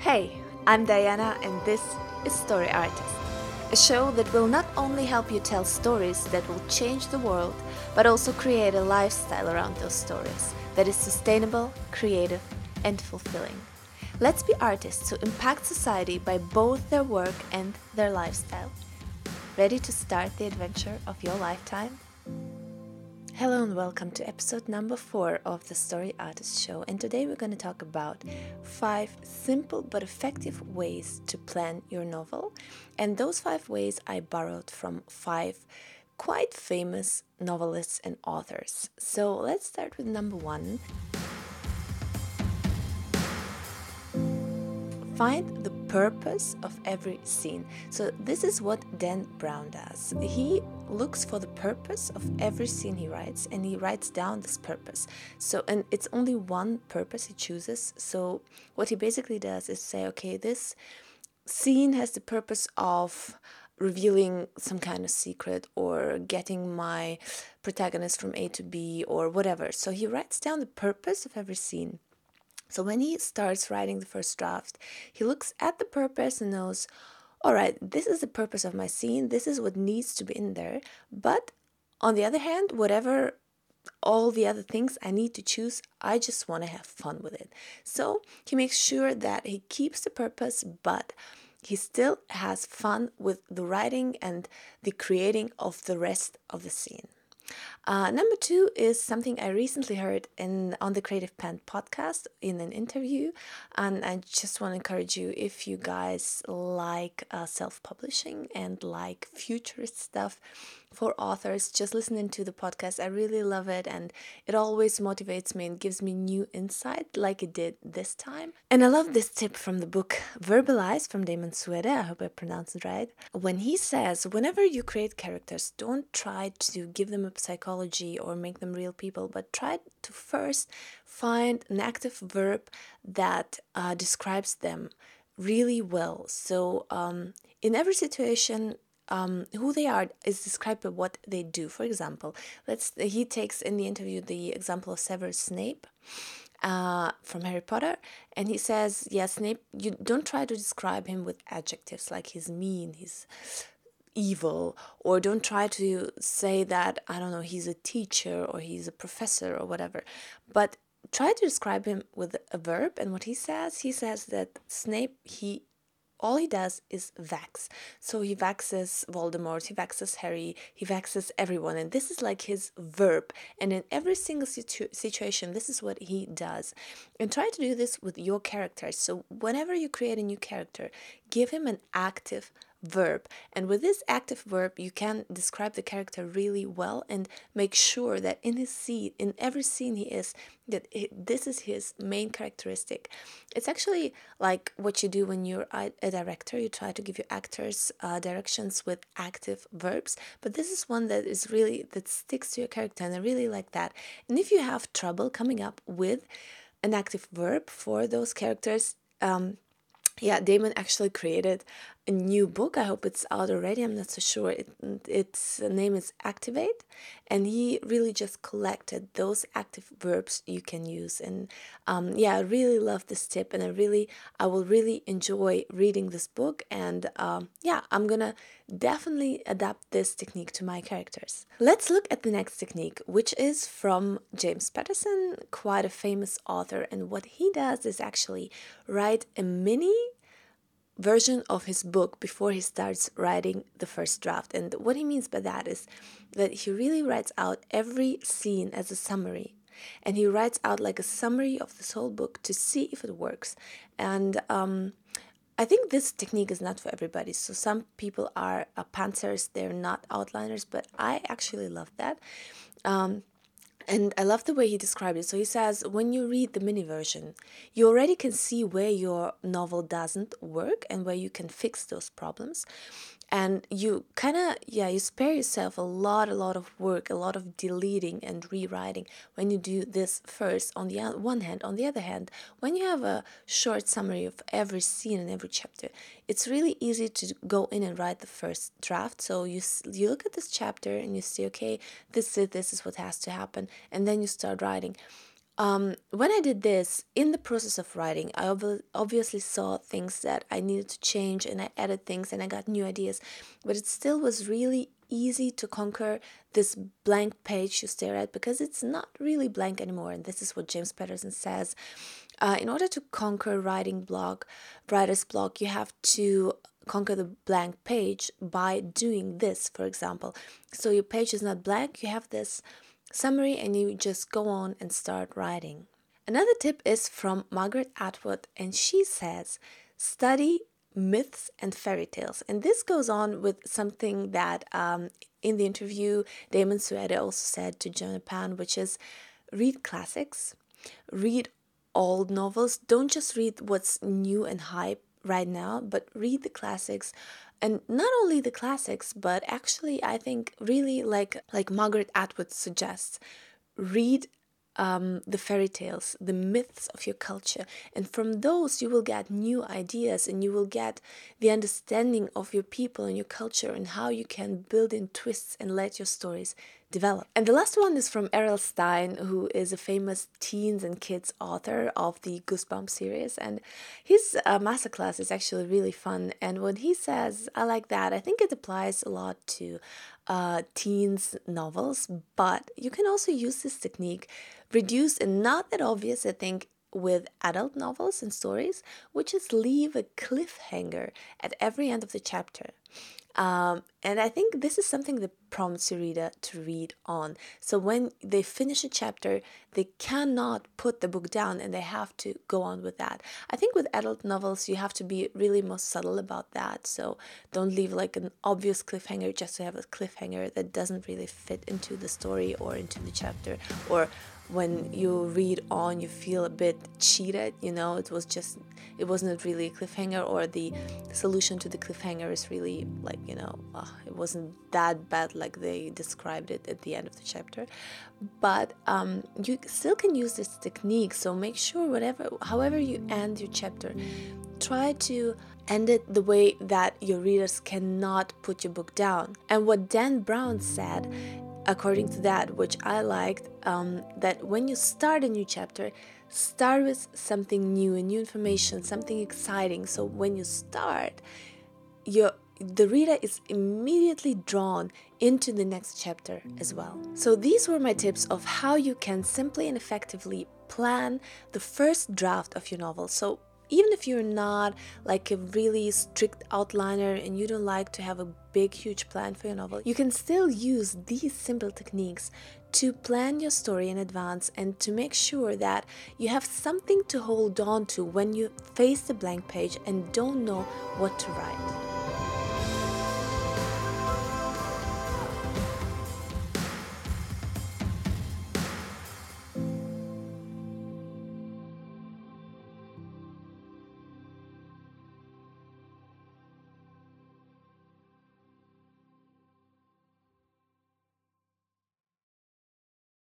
Hey, I'm Diana and this is Story Artist, a show that will not only help you tell stories that will change the world, but also create a lifestyle around those stories that is sustainable, creative and fulfilling. Let's be artists who impact society by both their work and their lifestyle. Ready to start the adventure of your lifetime? Hello and welcome to episode number 4 of the Story Artist Show, and today we're going to talk about 5 simple but effective ways to plan your novel, and those 5 ways I borrowed from 5 quite famous novelists and authors. So let's start with number 1. Find the purpose of every scene. So this is what Dan Brown does. He looks for the purpose of every scene he writes, and he writes down this purpose. And it's only one purpose he chooses. So what he basically does is say, okay, this scene has the purpose of revealing some kind of secret or getting my protagonist from A to B or whatever. So he writes down the purpose of every scene. So when he starts writing the first draft, he looks at the purpose and knows, all right, this is the purpose of my scene. This is what needs to be in there. But on the other hand, whatever all the other things I need to choose, I just want to have fun with it. So he makes sure that he keeps the purpose, but he still has fun with the writing and the creating of the rest of the scene. Number 2 is something I recently heard on the Creative Pen podcast in an interview, and I just want to encourage you, if you guys like self-publishing and like futurist stuff for authors, just listening to the podcast. I really love it, and it always motivates me and gives me new insight like it did this time. And I love this tip from the book Verbalize from Damon Suede, I hope I pronounced it right, when he says, whenever you create characters, don't try to give them a psychology or make them real people, but try to first find an active verb that describes them really well. So in every situation, who they are is described by what they do. For example, he takes in the interview the example of Severus Snape from Harry Potter, and he says, Snape, you don't try to describe him with adjectives like he's mean, he's evil, or don't try to say that, I don't know, he's a teacher or he's a professor or whatever, but try to describe him with a verb. And what he says that Snape, all he does is vax. So he vaxes Voldemort, he vaxes Harry, he vaxes everyone. And this is like his verb. And in every single situation, this is what he does. And try to do this with your characters. So whenever you create a new character, give him an active verb. And with this active verb, you can describe the character really well and make sure that in every scene he is, that this is his main characteristic. It's actually like what you do when you're a director. You try to give your actors directions with active verbs, but this is one that is really, that sticks to your character, and I really like that. And if you have trouble coming up with an active verb for those characters, Damon actually created a new book. I hope it's out already. I'm not so sure. Its name is Activate. And he really just collected those active verbs you can use. And I really love this tip. And I will really enjoy reading this book. And I'm going to definitely adapt this technique to my characters. Let's look at the next technique, which is from James Patterson, quite a famous author. And what he does is actually write a mini version of his book before he starts writing the first draft. And what he means by that is that he really writes out every scene as a summary, and he writes out like a summary of this whole book to see if it works. And I think this technique is not for everybody. So some people are pantsers, they're not outliners, but I actually love that. And I love the way he described it. So he says, when you read the mini version, you already can see where your novel doesn't work and where you can fix those problems. And you you spare yourself a lot of work, a lot of deleting and rewriting when you do this first on the one hand. On the other hand, when you have a short summary of every scene and every chapter, it's really easy to go in and write the first draft. So you look at this chapter and you say, okay, this is what has to happen. And then you start writing. When I did this, in the process of writing, I obviously saw things that I needed to change, and I added things and I got new ideas, but it still was really easy to conquer this blank page you stare at, because it's not really blank anymore. And this is what James Patterson says. In order to conquer writer's block, you have to conquer the blank page by doing this, for example. So your page is not blank, you have this summary, and you just go on and start writing. Another tip is from Margaret Atwood, and she says, study myths and fairy tales. And this goes on with something that in the interview Damon Suede also said to Jonah Pan, which is read classics, read old novels. Don't just read what's new and hype right now, but read the classics. And not only the classics, but actually, I think really like Margaret Atwood suggests, read the fairy tales, the myths of your culture. And from those, you will get new ideas, and you will get the understanding of your people and your culture, and how you can build in twists and let your stories develop. And the last one is from R.L. Stine, who is a famous teens and kids author of the Goosebumps series. And his masterclass is actually really fun. And what he says, I like that. I think it applies a lot to teens novels, but you can also use this technique reduced and not that obvious, I think, with adult novels and stories, which is leave a cliffhanger at every end of the chapter. And I think this is something that prompts your reader to read on. So when they finish a chapter, they cannot put the book down, and they have to go on with that. I think with adult novels, you have to be really more subtle about that. So don't leave like an obvious cliffhanger just to have a cliffhanger that doesn't really fit into the story or into the chapter. Or when you read on, you feel a bit cheated, you know, it wasn't really a cliffhanger, or the solution to the cliffhanger is really like, you know, it wasn't that bad like they described it at the end of the chapter. But you still can use this technique, so make sure however you end your chapter, try to end it the way that your readers cannot put your book down. And what Dan Brown said, according to that, which I liked, that when you start a new chapter, start with something new, and new information, something exciting. So when you start, the reader is immediately drawn into the next chapter as well. So these were my tips of how you can simply and effectively plan the first draft of your novel. So even if you're not like a really strict outliner and you don't like to have a big, huge plan for your novel, you can still use these simple techniques to plan your story in advance, and to make sure that you have something to hold on to when you face the blank page and don't know what to write.